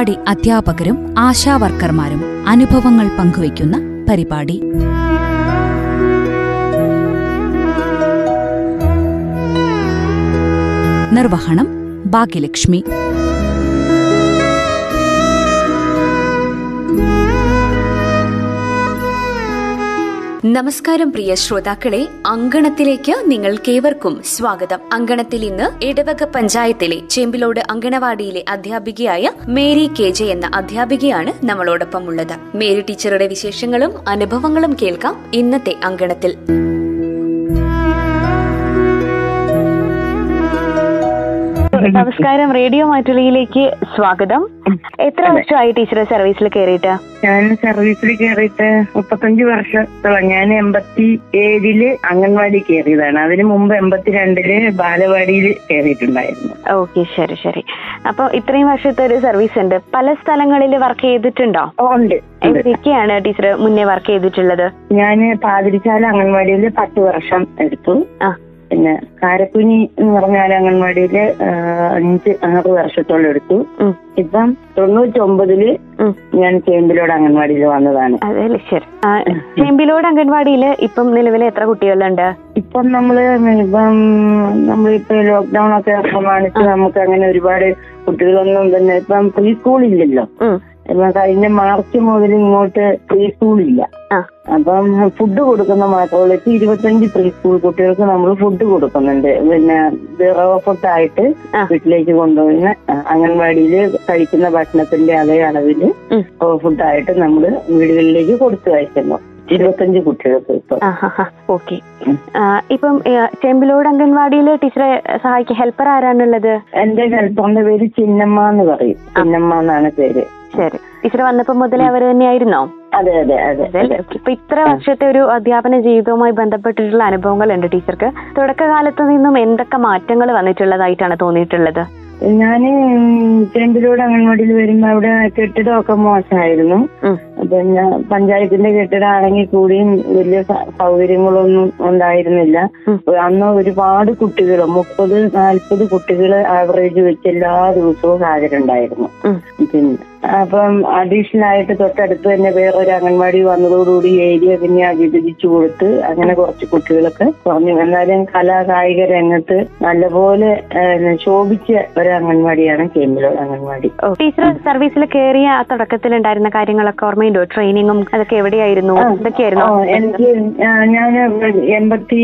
അംഗൻവാടി അധ്യാപകരും ആശാവർക്കർമാരും അനുഭവങ്ങൾ പങ്കുവയ്ക്കുന്ന പരിപാടി. നിർവഹണം ഭാഗ്യലക്ഷ്മി. നമസ്കാരം പ്രിയ ശ്രോതാക്കളെ, അങ്കണത്തിലേക്ക് നിങ്ങൾക്കേവർക്കും സ്വാഗതം. അങ്കണത്തിൽ ഇന്ന് ഇടവക പഞ്ചായത്തിലെ ചേമ്പിലോട് അങ്കണവാടിയിലെ അധ്യാപികയായ മേരി കെ ജെ എന്ന അധ്യാപികയാണ് നമ്മളോടൊപ്പം ഉള്ളത്. മേരി ടീച്ചറുടെ വിശേഷങ്ങളും അനുഭവങ്ങളും കേൾക്കാം ഇന്നത്തെ അങ്കണത്തിൽ. നമസ്കാരം, റേഡിയോ മാറ്റുലിയിലേക്ക് സ്വാഗതം. എത്ര വർഷമായി ടീച്ചറെ സർവീസിൽ കയറിയിട്ട്? ഞാൻ സർവീസിൽ കയറിയിട്ട് 35 വർഷത്തോളം. ഞാൻ 87 അംഗൻവാടി കയറിയതാണ്. അതിന് മുമ്പ് 82 ബാലവാടിയിൽ കയറിയിട്ടുണ്ടായിരുന്നു. ഓക്കെ, ശരി ശരി. അപ്പൊ ഇത്രയും വർഷത്തെ ഒരു സർവീസ് ഉണ്ട്. പല സ്ഥലങ്ങളിൽ വർക്ക് ചെയ്തിട്ടുണ്ടോ? ഉണ്ട്. എന്തൊക്കെയാണ് ടീച്ചർ മുന്നേ വർക്ക് ചെയ്തിട്ടുള്ളത്? ഞാൻ പാതിരിച്ചാല അംഗൻവാടിയിൽ 10 വർഷം എടുത്തു. പിന്നെ കാരക്കുനി എന്ന് പറഞ്ഞാൽ അംഗൻവാടിയില് 5-6 വർഷത്തോളം എടുത്തു. ഇപ്പം 99 ഞാൻ ചേമ്പിലോട് അംഗൻവാടിയിൽ വന്നതാണ്. അതെ, ശരി. ചേമ്പിലോട് അംഗൻവാടിയില് ഇപ്പം നിലവിൽ എത്ര കുട്ടികളുണ്ട്? ഇപ്പം നമ്മളിപ്പോ ലോക്ക്ഡൌൺ ഒക്കെ പ്രമാണിച്ച് നമുക്ക് അങ്ങനെ ഒരുപാട് കുട്ടികളൊന്നും തന്നെ ഇപ്പം പ്രീ സ്കൂൾ ഇല്ലല്ലോ. കഴിഞ്ഞ മാർച്ച് മുതൽ ഇങ്ങോട്ട് പ്രീ സ്കൂളില്ല. അപ്പം ഫുഡ് കൊടുക്കുന്ന മാത്രമല്ല. 25 പ്രീ സ്കൂൾ കുട്ടികൾക്ക് നമ്മൾ ഫുഡ് കൊടുക്കുന്നുണ്ട്. പിന്നെ റവ ഫുഡായിട്ട് വീട്ടിലേക്ക് കൊണ്ടുവന്ന് അംഗൻവാടിയിൽ കഴിക്കുന്ന ഭക്ഷണത്തിന്റെ അതേ അളവിൽ റവ ഫുഡായിട്ട് നമ്മൾ വീടുകളിലേക്ക് കൊടുത്തു അയക്കുന്നു. 25 കുട്ടികൾക്ക് ഇപ്പം. ഓക്കെ. ഇപ്പം ചേമ്പിലോട് അംഗൻവാടിയില് ടീച്ചറെ സഹായിക്കുക ഹെൽപ്പർ ആരാണുള്ളത്? എന്റെ ഹെൽപ്പറിന്റെ പേര് ചിന്നമ്മ എന്ന് പറയും. ചിന്നമ്മ എന്നാണ് പേര്. ശരി. ടീച്ചർ വന്നപ്പോ മുതലേ അവര് തന്നെയായിരുന്നോ? അതെ അതെ അതെ. ഇപ്പൊ ഇത്ര വർഷത്തെ ഒരു അധ്യാപന ജീവിതവുമായി ബന്ധപ്പെട്ടിട്ടുള്ള അനുഭവങ്ങളുണ്ട് ടീച്ചർക്ക്. തുടക്കകാലത്ത് നിന്നും എന്തൊക്കെ മാറ്റങ്ങൾ വന്നിട്ടുള്ളതായിട്ടാണ് തോന്നിയിട്ടുള്ളത്? ഞാന് ചേമ്പിലോട് അംഗൻവാടിയിൽ വരുമ്പോ അവിടെ കെട്ടിടമൊക്കെ മോശമായിരുന്നു. പിന്നെ പഞ്ചായത്തിന്റെ കെട്ടിടമാണെങ്കിൽ കൂടിയും വലിയ സൗകര്യങ്ങളൊന്നും ഉണ്ടായിരുന്നില്ല. അന്ന് ഒരുപാട് കുട്ടികൾ, 30-40 കുട്ടികൾ ആവറേജ് വെച്ച് എല്ലാ ദിവസവും ഹാജരുണ്ടായിരുന്നു. പിന്നെ അപ്പം അഡീഷണൽ ആയിട്ട് തൊട്ടടുത്ത് തന്നെ വേറൊരു അംഗൻവാടി വന്നതോടുകൂടി ഏരിയ പിന്നെ വിഭജിച്ചു കൊടുത്ത് അങ്ങനെ കുറച്ച് കുട്ടികളൊക്കെ കുറഞ്ഞു. എന്നാലും കലാകായിക രംഗത്ത് നല്ലപോലെ ശോഭിച്ച ഒരു അംഗൻവാടിയാണ് ചേമ്പിലോട് അംഗൻവാടി. ടീച്ചർ സർവീസിൽ കയറിയ ആ തുടക്കത്തിലുണ്ടായിരുന്ന കാര്യങ്ങളൊക്കെ ഓർമ്മയുണ്ടോ? ട്രെയിനിങ്ങും അതൊക്കെ എവിടെയായിരുന്നു? എനിക്ക് ഞാൻ 87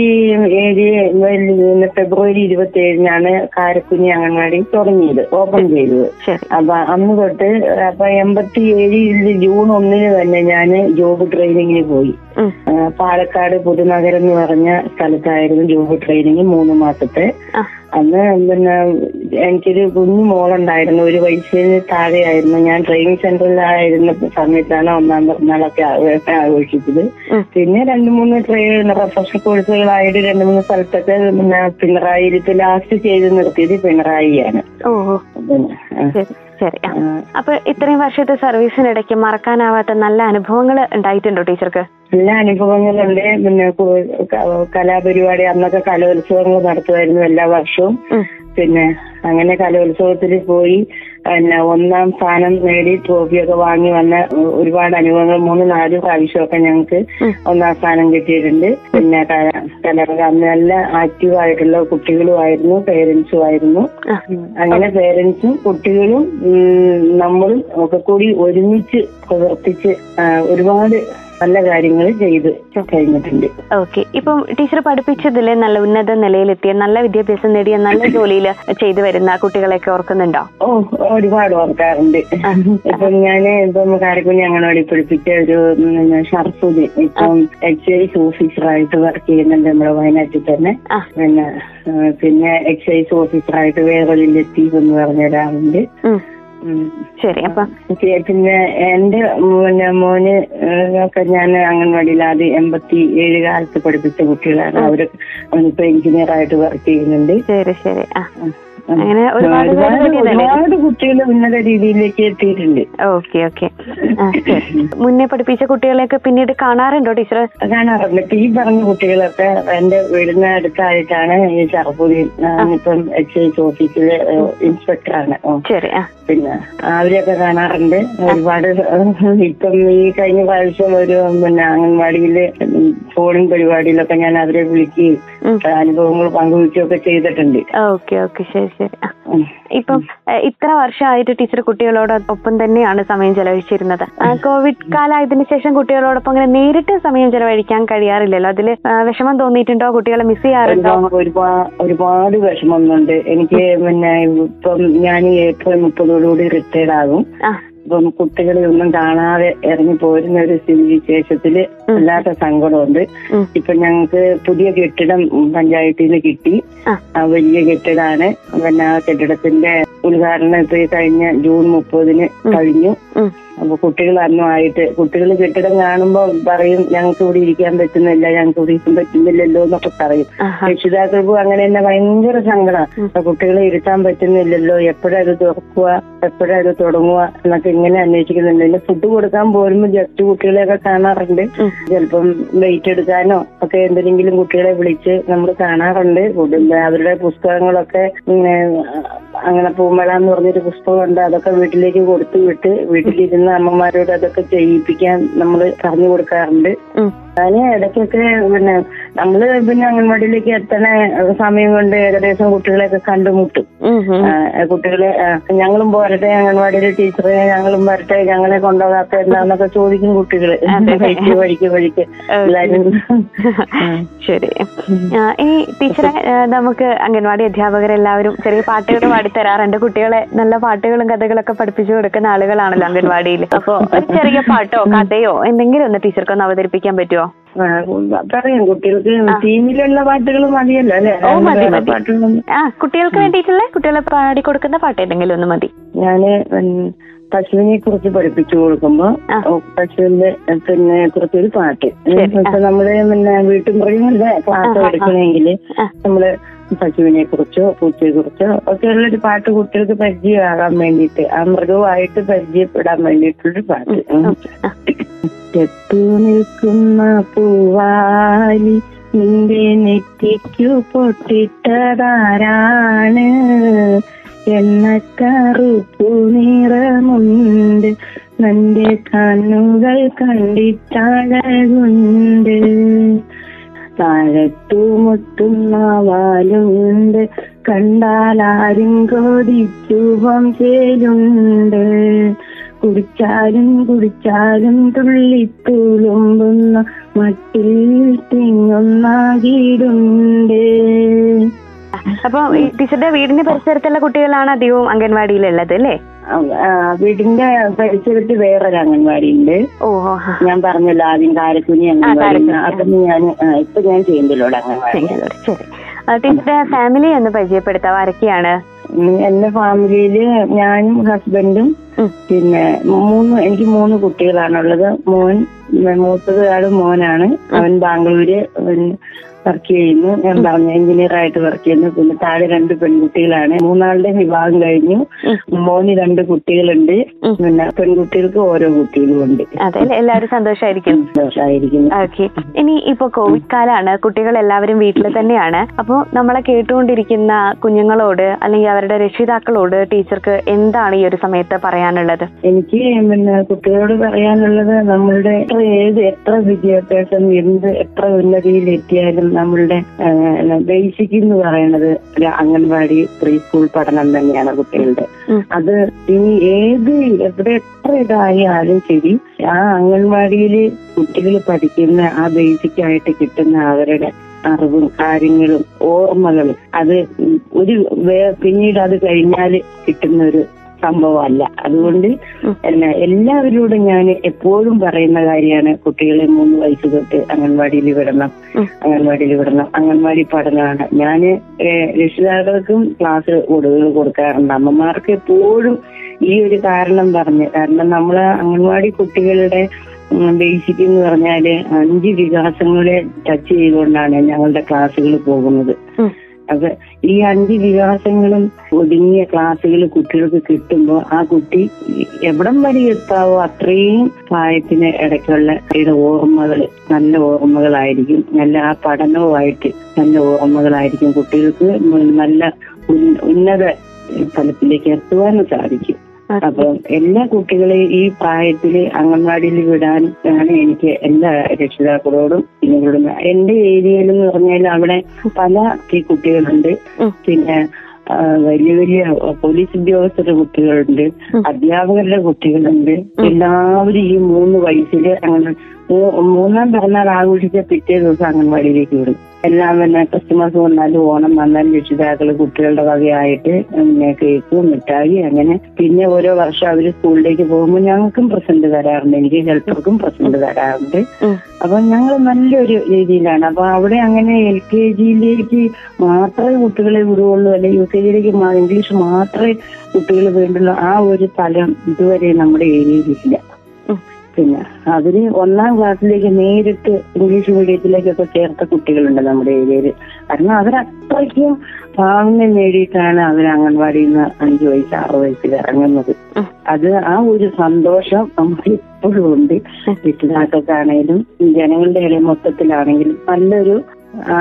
ഫെബ്രുവരി 27-നാണ് കാരക്കുഞ്ഞി അംഗൻവാടി തുടങ്ങിയത്, ഓപ്പൺ ചെയ്തത്. അപ്പൊ അന്ന് തൊട്ട് അപ്പൊ 87 ജൂൺ 1-ന് തന്നെ ഞാൻ ജോബ് ട്രെയിനിങ്ങിന് പോയി. പാലക്കാട് പുതുനഗരം എന്ന് പറഞ്ഞ സ്ഥലത്തായിരുന്നു ജോബ് ട്രെയിനിങ്, 3 മാസത്തെ. അന്ന് പിന്നെ എനിക്കൊരു കുഞ്ഞു മോളുണ്ടായിരുന്നു. 1 വയസ്സിന് താഴെയായിരുന്നു. ഞാൻ ട്രെയിനിങ് സെന്ററിലായിരുന്ന സമയത്താണ് 1-ാം പിറന്നാളൊക്കെ ആഘോഷിച്ചത്. പിന്നെ 2-3 പ്രൊഫഷണൽ കോഴ്സുകളായിട്ട് 2-3 സ്ഥലത്തൊക്കെ പിന്നെ പിണറായി ലാസ്റ്റ് ചെയ്ത് നിർത്തിയത് പിണറായിയാണ്. ശരി. അപ്പൊ ഇത്രയും വർഷത്തെ സർവീസിനിടയ്ക്ക് മറക്കാനാവാത്ത നല്ല അനുഭവങ്ങൾ ഉണ്ടായിട്ടുണ്ടോ ടീച്ചർക്ക്? എല്ലാ അനുഭവങ്ങളുണ്ട്. പിന്നെ കലാപരിപാടി, അന്നൊക്കെ കലോത്സവങ്ങൾ നടത്തുമായിരുന്നു എല്ലാ വർഷവും. പിന്നെ അങ്ങനെ കലോത്സവത്തിൽ പോയി പിന്നെ 1-ാം സ്ഥാനം നേടി ട്രോഫിയൊക്കെ വാങ്ങി വന്ന ഒരുപാട് അനുഭവങ്ങൾ. 3-4 പ്രാവശ്യമൊക്കെ ഞങ്ങൾക്ക് 1-ാം സ്ഥാനം കിട്ടിയിട്ടുണ്ട്. പിന്നെ അന്ന് നല്ല ആക്റ്റീവായിട്ടുള്ള കുട്ടികളുമായിരുന്നു, പേരൻസും ആയിരുന്നു. അങ്ങനെ പേരൻസും കുട്ടികളും നമ്മളും ഒക്കെ കൂടി ഒരുമിച്ച് പ്രവർത്തിച്ച് ഒരുപാട് നല്ല കാര്യങ്ങൾ ചെയ്ത് കഴിഞ്ഞിട്ടുണ്ട്. ഓക്കെ. ഇപ്പം ടീച്ചർ പഠിപ്പിച്ചതിൽ നല്ല ഉന്നത നിലയിലെത്തിയ, നല്ല വിദ്യാഭ്യാസം നേടിയ, നല്ല ജോലിയിൽ ചെയ്തു വരുന്ന കുട്ടികളെയൊക്കെ ഓർക്കുന്നുണ്ടോ? ഓ, ഒരുപാട് ഓർക്കാറുണ്ട്. ഇപ്പം ഞാന് ഇപ്പം കാരക്കുഞ്ഞി അംഗൻവാടി പഠിപ്പിച്ച ഒരു ഷർഫുദീൻ ഇപ്പം എക്സൈസ് ഓഫീസറായിട്ട് വർക്ക് ചെയ്യുന്നുണ്ട് നമ്മുടെ വയനാട്ടിൽ തന്നെ. പിന്നെ എക്സൈസ് ഓഫീസറായിട്ട് വേറൊരു ലത്തീഫ് എന്ന് പറഞ്ഞ ഒരാളുണ്ട്. ശരി. അപ്പൊ പിന്നെ എന്റെ മോന് ഒക്കെ ഞാൻ അംഗൻവാടിയിൽ ആദ്യം 87 കാലത്ത് പഠിപ്പിച്ച കുട്ടികളാണ്. അവര് ഇപ്പൊ എഞ്ചിനീയർ ആയിട്ട് വർക്ക് ചെയ്യുന്നുണ്ട്. ശരി ശരി. അങ്ങനെ ഒരുപാട് കുട്ടികൾ ഉന്നത രീതിയിലേക്ക് എത്തിയിട്ടുണ്ട്. Okay okay. മുന്നേ പഠിപ്പിച്ച കുട്ടികളെയൊക്കെ പിന്നീട് കാണാറുണ്ടോ ടീച്ചർ? കാണാറുണ്ട്. ഇപ്പൊ ഈ പറഞ്ഞ കുട്ടികളൊക്കെ എന്റെ വീടിന് അടുത്തായിട്ടാണ് ഈ ചർപ്പൂരി, ഞാനിപ്പം എക്സൈസ് ഓഫീസിലെ ഇൻസ്പെക്ടറാണ്. പിന്നെ അവരെയൊക്കെ കാണാറുണ്ട് ഒരുപാട്. ഇപ്പം ഈ കഴിഞ്ഞ പ്രാവശ്യം ഒരു പിന്നെ അംഗൻവാടിയില് ഫോണിങ് പരിപാടിയിലൊക്കെ ഞാൻ അവരെ വിളിക്കുകയും അനുഭവങ്ങൾ പങ്കുവയ്ക്കുകയൊക്കെ ചെയ്തിട്ടുണ്ട്. ഓക്കെ ഓക്കെ, ശരി ശരി. ഇപ്പം ഇത്ര വർഷമായിട്ട് ടീച്ചർ കുട്ടികളോടൊപ്പം തന്നെയാണ് സമയം ചെലവഴിച്ചിരുന്നത്. കോവിഡ് കാലമായതിനു ശേഷം കുട്ടികളോടൊപ്പം അങ്ങനെ നേരിട്ട് സമയം ചെലവഴിക്കാൻ കഴിയാറില്ലല്ലോ, അതിൽ വിഷമം തോന്നിയിട്ടുണ്ടോ? കുട്ടികളെ മിസ് ചെയ്യാറുണ്ടോ? ഒരുപാട് വിഷമമുണ്ട് എനിക്ക്. പിന്നെ ഇപ്പം ഞാൻ ഏപ്രിൽ 30 റിട്ടയർഡ് ആകും. ഇപ്പം കുട്ടികളെ ഒന്നും കാണാതെ ഇറങ്ങി പോരുന്ന ഒരു സ്ഥിതി വിശേഷത്തില് വല്ലാത്ത സങ്കടമുണ്ട്. ഇപ്പൊ ഞങ്ങൾക്ക് പുതിയ കെട്ടിടം പഞ്ചായത്തിൽ നിന്ന് കിട്ടി, വലിയ കെട്ടിടമാണ്. പിന്നെ ആ കെട്ടിടത്തിന്റെ ഉദ്ഘാടനം ഇപ്പൊ കഴിഞ്ഞ ജൂൺ 30 കഴിഞ്ഞു. അപ്പൊ കുട്ടികൾ അന്നുമായിട്ട് കുട്ടികൾ കെട്ടിടം കാണുമ്പോ പറയും ഞങ്ങൾക്ക് ഇവിടെ ഇരിക്കാൻ പറ്റുന്നില്ല, ഞങ്ങൾക്ക് ഇവിടെ ഇരിക്കാൻ പറ്റുന്നില്ലല്ലോ എന്നൊക്കെ പറയും. രക്ഷിതാക്കൾക്കും അങ്ങനെ തന്നെ ഭയങ്കര സങ്കടമാണ്, കുട്ടികളെ ഇരുത്താൻ പറ്റുന്നില്ലല്ലോ, എപ്പോഴാ ഇത് തുറക്കുക, എപ്പോഴാ ഇത് തുടങ്ങുക എന്നൊക്കെ ഇങ്ങനെ അന്വേഷിക്കുന്നുണ്ട്. പിന്നെ ഫുഡ് കൊടുക്കാൻ പോരുമ്പോൾ ജസ്റ്റ് കുട്ടികളെയൊക്കെ കാണാറുണ്ട്. ചിലപ്പം വെയിറ്റ് എടുക്കാനോ ഒക്കെ എന്തെങ്കിലും കുട്ടികളെ വിളിച്ച് നമ്മൾ കാണാറുണ്ട്. അവരുടെ പുസ്തകങ്ങളൊക്കെ അങ്ങനെ പൂമഴ എന്ന് പറഞ്ഞൊരു പുസ്തകമുണ്ട്, അതൊക്കെ വീട്ടിലേക്ക് കൊടുത്തു വിട്ട് വീട്ടിലിരുന്ന് അമ്മമാരോട് അതൊക്കെ ചെയ്യിപ്പിക്കാൻ നമ്മള് പറഞ്ഞു കൊടുക്കാറുണ്ട്. അങ്ങനെ ഇടയ്ക്കൊക്കെ പിന്നെ നമ്മള് പിന്നെ അംഗൻവാടിയിലേക്ക് എത്തണ സമയം കൊണ്ട് ഏകദേശം കുട്ടികളെയൊക്കെ കണ്ടുമുട്ടും. കുട്ടികളെ ഞങ്ങളും പോരട്ടെ അംഗൻവാടിയിലെ ടീച്ചറെ, ഞങ്ങളും വരട്ടെ, ഞങ്ങളെ കൊണ്ടുപോകാത്ത എന്താന്നൊക്കെ ചോദിക്കും കുട്ടികള് വഴിക്ക്. ശരി. ഇനി ടീച്ചറെ നമുക്ക് അംഗൻവാടി അധ്യാപകരെല്ലാവരും ചെറിയ പാട്ടുകൾ പാടിത്തരാറുണ്ട്. കുട്ടികളെ നല്ല പാട്ടുകളും കഥകളൊക്കെ പഠിപ്പിച്ചു കൊടുക്കുന്ന ആളുകളാണല്ലോ അംഗൻവാടിയിൽ. അപ്പൊ ഒരു ചെറിയ പാട്ടോ കഥയോ എന്തെങ്കിലും ഒന്ന് ടീച്ചർക്ക് ഒന്ന് അവതരിപ്പിക്കാൻ പറ്റുമോ? പറയാം. കുട്ടികൾക്ക് ടീമിലുള്ള പാട്ടുകൾ മതിയല്ലോ അല്ലെ? പാട്ടുകൾ കുട്ടികൾക്ക് വേണ്ടിയിട്ടുള്ള കുട്ടികളെ പാടി കൊടുക്കുന്ന പാട്ട് ഏതെങ്കിലും ഒന്ന് മതി. ഞാന് പശുവിനെ കുറിച്ച് പഠിപ്പിച്ചു കൊടുക്കുമ്പോ പശുവിന്റെ പിന്നെ കുറച്ചൊരു പാട്ട്. ഇപ്പൊ നമ്മള് പിന്നെ വീട്ടുമൃഗങ്ങളുടെ പാട്ട് പഠിക്കണമെങ്കിൽ നമ്മള് പശുവിനെ കുറിച്ചോ പൂച്ചയെ കുറിച്ചോ ഒക്കെ ഉള്ളൊരു പാട്ട് കുട്ടികൾക്ക് പരിചയമാകാൻ വേണ്ടിയിട്ട്, ആ മൃഗവുമായിട്ട് പരിചയപ്പെടാൻ വേണ്ടിയിട്ടുള്ളൊരു പാട്ട്. ചെത്തു നിൽക്കുന്ന പൂവാലി നിന്റെ നെറ്റിക്കു പൊട്ടിട്ടതാരാണ്, എണ്ണക്കറുപ്പു നിറമുണ്ട് നിന്റെ കണ്ണുകൾ കണ്ടിട്ടഴകുണ്ട്, താഴത്തു മുട്ടുന്ന വാലുണ്ട് കണ്ടാലാരും കൊതിച്ചുവം ചേലുണ്ട്, കുടിച്ചാലും കുടിച്ചാലും തുള്ളിത്തുളുമ്പുന്ന മട്ടിൽ തിങ്ങുന്ന കീടുണ്ട്. അപ്പൊ ടീച്ചറുടെ വീടിന്റെ പരിസരത്തുള്ള കുട്ടികളാണ് അധികവും അംഗൻവാടിയിലുള്ളത് അല്ലേ? വീടിന്റെ പരിസരത്ത് വേറൊരു അംഗൻവാടി ഉണ്ട്. ഓഹോ. ഞാൻ പറഞ്ഞല്ലോ ആദ്യം കാരക്കുനി അംഗൻവാടി, അതൊന്നും ഞാൻ ഇപ്പൊ ഞാൻ ചെയ്യുമ്പോഴോട് അംഗൻവാടി. ടീച്ചറുടെ ഫാമിലി ഒന്ന് പരിചയപ്പെടുത്താം, ആരൊക്കെയാണ്? എന്റെ ഫാമിലിയില് ഞാനും ഹസ്ബൻഡും പിന്നെ എനിക്ക് 3 കുട്ടികളാണുള്ളത്. മൂത്തത് ആള് മോനാണ്, അവൻ ബാംഗ്ലൂര് വർക്ക് ചെയ്യുന്നു, ഞാൻ പറഞ്ഞു എഞ്ചിനീയറായിട്ട് വർക്ക് ചെയ്യുന്നു. പിന്നെ താഴെ 2 പെൺകുട്ടികളാണ്, മൂന്നാളുടെ വിവാഹം കഴിഞ്ഞു. മോന് 2 കുട്ടികളുണ്ട്, പിന്നെ പെൺകുട്ടികൾക്ക് ഓരോ കുട്ടികളും ഉണ്ട്. അതെ, എല്ലാവരും സന്തോഷമായിരിക്കും. ഓക്കെ. ഇനി ഇപ്പൊ കോവിഡ് കാലാണ്, കുട്ടികൾ എല്ലാവരും വീട്ടിൽ തന്നെയാണ്. അപ്പൊ നമ്മളെ കേട്ടുകൊണ്ടിരിക്കുന്ന കുഞ്ഞുങ്ങളോട് അല്ലെങ്കിൽ അവരുടെ രക്ഷിതാക്കളോട് ടീച്ചർക്ക് എന്താണ് ഈ ഒരു സമയത്ത് പറയാനുള്ളത്? എനിക്ക് പിന്നെ കുട്ടികളോട് പറയാനുള്ളത്, നമ്മളുടെ എത്ര വിദ്യാഭ്യാസം എത്ര ഉന്നതിയിൽ എത്തിയാലും നമ്മളുടെ ബേസിക് എന്ന് പറയുന്നത് ഒരു അംഗൻവാടി പ്രീ സ്കൂൾ പഠനം തന്നെയാണ് കുട്ടികളുടെ. അത് ഇനി എവിടെ എത്ര ഇതായാലും ശരി, ആ അംഗൻവാടിയിൽ കുട്ടികൾ പഠിക്കുന്ന ആ ബേസിക് ആയിട്ട് കിട്ടുന്ന അവരുടെ അറിവും കാര്യങ്ങളും ഓർമ്മകളും അത് ഒരു പിന്നീട് അത് കഴിഞ്ഞാൽ കിട്ടുന്നൊരു സംഭവമല്ല. അതുകൊണ്ട് എല്ലാവരോടും ഞാൻ എപ്പോഴും പറയുന്ന കാര്യമാണ്, കുട്ടികളെ 3 വയസ്സ് തൊട്ട് അംഗൻവാടിയിൽ വിടണം, അംഗൻവാടിയിൽ വിടണം. അംഗൻവാടി പഠനമാണ്. ഞാൻ രക്ഷിതാക്കൾക്കും ക്ലാസ് കൊടുക്കാറുണ്ട്, അമ്മമാർക്ക് എപ്പോഴും ഈ ഒരു കാരണം പറഞ്ഞ്. കാരണം നമ്മള് അംഗൻവാടി കുട്ടികളുടെ ബേസിക് എന്ന് പറഞ്ഞാല് 5 വികാസങ്ങളെ ടച്ച് ചെയ്തുകൊണ്ടാണ് ഞങ്ങളുടെ ക്ലാസ്സുകൾ പോകുന്നത്. അത് ഈ 5 വികാസങ്ങളും ഒതുങ്ങിയ ക്ലാസ്സുകൾ കുട്ടികൾക്ക് കിട്ടുമ്പോൾ ആ കുട്ടി എവിടം വരെ എത്താവോ അത്രയും പ്രായത്തിന് ഇടയ്ക്കുള്ള ഓർമ്മകൾ നല്ല ഓർമ്മകളായിരിക്കും, നല്ല ആ പഠനവുമായിട്ട് നല്ല ഓർമ്മകളായിരിക്കും. കുട്ടികൾക്ക് നല്ല ഉന്നത ഫലത്തിലേക്ക് എത്തുവാനും സാധിക്കും. അപ്പം എല്ലാ കുട്ടികളെയും ഈ പ്രായത്തില് അംഗൻവാടിയിൽ വിടാൻ ആണ് എനിക്ക് എല്ലാ രക്ഷിതാക്കളോടും ഇതിനോടും. എന്റെ ഏരിയയിൽ എന്ന് പറഞ്ഞാൽ അവിടെ പല കുട്ടികളുണ്ട്, പിന്നെ വലിയ വലിയ പോലീസ് ഉദ്യോഗസ്ഥരുടെ കുട്ടികളുണ്ട്, അധ്യാപകരുടെ കുട്ടികളുണ്ട്. എല്ലാവരും ഈ 3 വയസ്സില് അങ്ങനെ 3-ാം പിറന്നാൾ ആഘോഷിച്ച പിറ്റേ ദിവസം അംഗൻവാടിയിലേക്ക് വിടും. എല്ലാം പിന്നെ ക്രിസ്മസ് വന്നാലും ഓണം വന്നാലും രക്ഷിതാക്കൾ കുട്ടികളുടെ വകയായിട്ട് പിന്നെ കേക്ക്, മിഠായി, അങ്ങനെ. പിന്നെ ഓരോ വർഷം അവര് സ്കൂളിലേക്ക് പോകുമ്പോൾ ഞങ്ങൾക്കും പ്രസന്റ് തരാറുണ്ട്, എനിക്ക് ഹെൽപ്പർക്കും പ്രസന്റ് തരാറുണ്ട്. അപ്പൊ ഞങ്ങൾ നല്ലൊരു രീതിയിലാണ്. അപ്പൊ അവിടെ അങ്ങനെ LKG-യിലേക്ക് മാത്രമേ കുട്ടികളെ വിടുകയുള്ളൂ, അല്ലെ UKG-യിലേക്ക് ഇംഗ്ലീഷ് മാത്രമേ കുട്ടികൾ വേണ്ടുള്ളൂ. ആ ഒരു തലം ഇതുവരെ നമ്മുടെ ഏരിയയിലില്ല. പിന്നെ അവര് 1-ാം ക്ലാസ്സിലേക്ക് നേരിട്ട് ഇംഗ്ലീഷ് മീഡിയത്തിലേക്കൊക്കെ ചേർത്ത കുട്ടികളുണ്ട് നമ്മുടെ ഏരിയയിൽ. കാരണം അവരത്രയ്ക്കും ഭാവന നേടിയിട്ടാണ് അവർ അംഗൻവാടിയിൽ നിന്ന് 5 വയസ്സ് 6 വയസ്സിൽ ഇറങ്ങുന്നത്. അത് ആ ഒരു സന്തോഷം നമുക്ക് ഇപ്പോഴും ഉണ്ട്. രക്ഷിതാക്കൾക്കാണേലും ജനങ്ങളുടെ ഇടയിൽ മൊത്തത്തിലാണെങ്കിലും നല്ലൊരു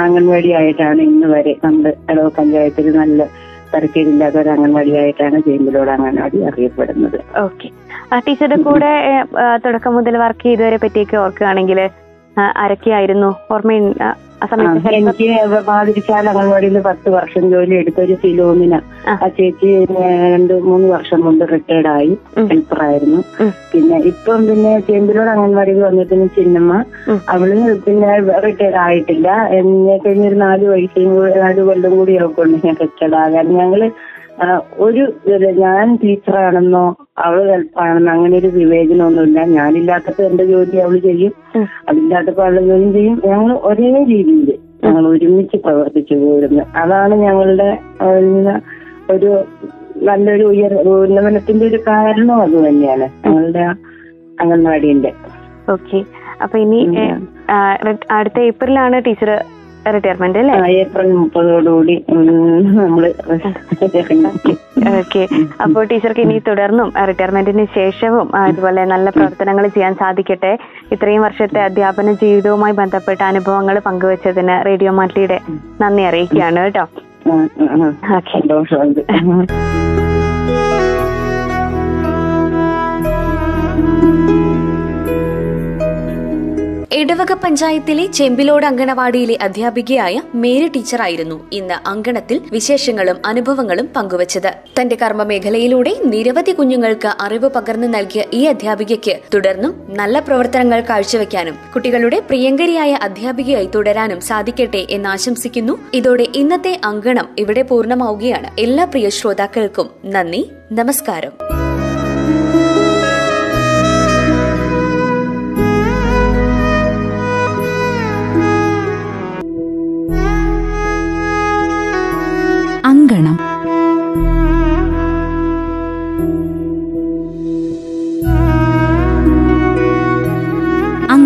അംഗൻവാടി ആയിട്ടാണ് ഇന്ന് വരെ നമ്മുടെ ഇടവ പഞ്ചായത്തിൽ നല്ല തരക്കേടില്ലാത്ത ഒരു അംഗൻവാടിയായിട്ടാണ് ചേമ്പിലോട് അംഗൻവാടി അറിയപ്പെടുന്നത്. ഓക്കെ, ആ ടീച്ചറുടെ കൂടെ തുടക്കം മുതൽ വർക്ക് ചെയ്തവരെ പറ്റിയൊക്കെ ഓർക്കുകയാണെങ്കിൽ ആരൊക്കെയായിരുന്നു ഓർമ്മ? എനിക്ക് വാതിരിച്ചാൽ അംഗൻവാടിയിൽ 10 വർഷം ജോലി എടുത്തൊരു ഫിലോമിന, ആ ചേച്ചി 2-3 വർഷം കൊണ്ട് റിട്ടയർഡ് ആയി, ഹെൽപ്പറായിരുന്നു. പിന്നെ ഇപ്പം പിന്നെ ചേമ്പിലോട് അംഗൻവാടിയിൽ വന്നതിന് ചിന്നമ്മ, അവള് പിന്നെ റിട്ടയർഡ് ആയിട്ടില്ല. എന്നെ കഴിഞ്ഞൊരു 4 കൊല്ലം കൂടി അവൾക്കൊണ്ട് ഞാൻ റിട്ടയർഡ് ആകാൻ. ഞങ്ങള് ഒരു ഞാൻ ടീച്ചറാണെന്നോ അവള് ഹെൽപ്പാണെന്നോ അങ്ങനെ ഒരു വിവേചനമൊന്നുമില്ല. ഞാനില്ലാത്തപ്പോ എന്റെ ജോലി അവള് ചെയ്യും, അതില്ലാത്തപ്പോ അവളുടെ ജോലിയും ചെയ്യും. ഞങ്ങൾ ഒരേ രീതിയിൽ ഞങ്ങൾ ഒരുമിച്ച് പ്രവർത്തിച്ചു പോയിരുന്നു. അതാണ് ഞങ്ങളുടെ ഒരു നല്ലൊരു ഉന്നമനത്തിന്റെ ഒരു കാരണം. അത് തന്നെയാണ് ഞങ്ങളുടെ അംഗൻവാടിന്റെ. ഓക്കെ, അപ്പൊ ഇനി അടുത്ത ഏപ്രിലാണ് ടീച്ചർ റിട്ടയർമെന്റ് അല്ലേ? April 30-ഓടുകൂടി നമ്മള്. ഓക്കെ, അപ്പോൾ ടീച്ചർക്ക് ഇനി തുടർന്നും റിട്ടയർമെന്റിന് ശേഷവും അതുപോലെ നല്ല പ്രവർത്തനങ്ങൾ ചെയ്യാൻ സാധിക്കട്ടെ. ഇത്രയും വർഷത്തെ അധ്യാപന ജീവിതവുമായി ബന്ധപ്പെട്ട അനുഭവങ്ങൾ പങ്കുവച്ചതിന് റേഡിയോ മാറ്റിയുടെ നന്ദി അറിയിക്കുകയാണ് കേട്ടോ. ഇടവക പഞ്ചായത്തിലെ ചെമ്പിലോട് അങ്കണവാടിയിലെ അധ്യാപികയായ മേരി ടീച്ചറായിരുന്നു ഇന്ന് അങ്കണത്തിൽ വിശേഷങ്ങളും അനുഭവങ്ങളും പങ്കുവച്ചത്. തന്റെ കർമ്മമേഖലയിലൂടെ നിരവധി കുഞ്ഞുങ്ങൾക്ക് അറിവ് പകർന്നു നൽകിയ ഈ അധ്യാപികയ്ക്ക് തുടർന്നും നല്ല പ്രവർത്തനങ്ങൾ കാഴ്ചവെക്കാനും കുട്ടികളുടെ പ്രിയങ്കരിയായ അധ്യാപികയായി തുടരാനും സാധിക്കട്ടെ എന്നാശംസിക്കുന്നു. ഇതോടെ ഇന്നത്തെ അങ്കണം ഇവിടെ പൂർണ്ണമാവുകയാണ്. എല്ലാ പ്രിയ ശ്രോതാക്കൾക്കും നന്ദി, നമസ്കാരം.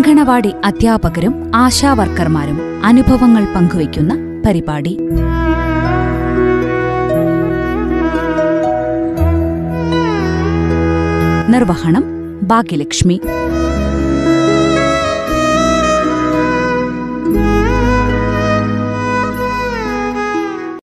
അങ്കണവാടി അധ്യാപകരും ആശാവർക്കർമാരും അനുഭവങ്ങൾ പങ്കുവയ്ക്കുന്ന പരിപാടി. നിർവഹണം ഭാഗ്യലക്ഷ്മി.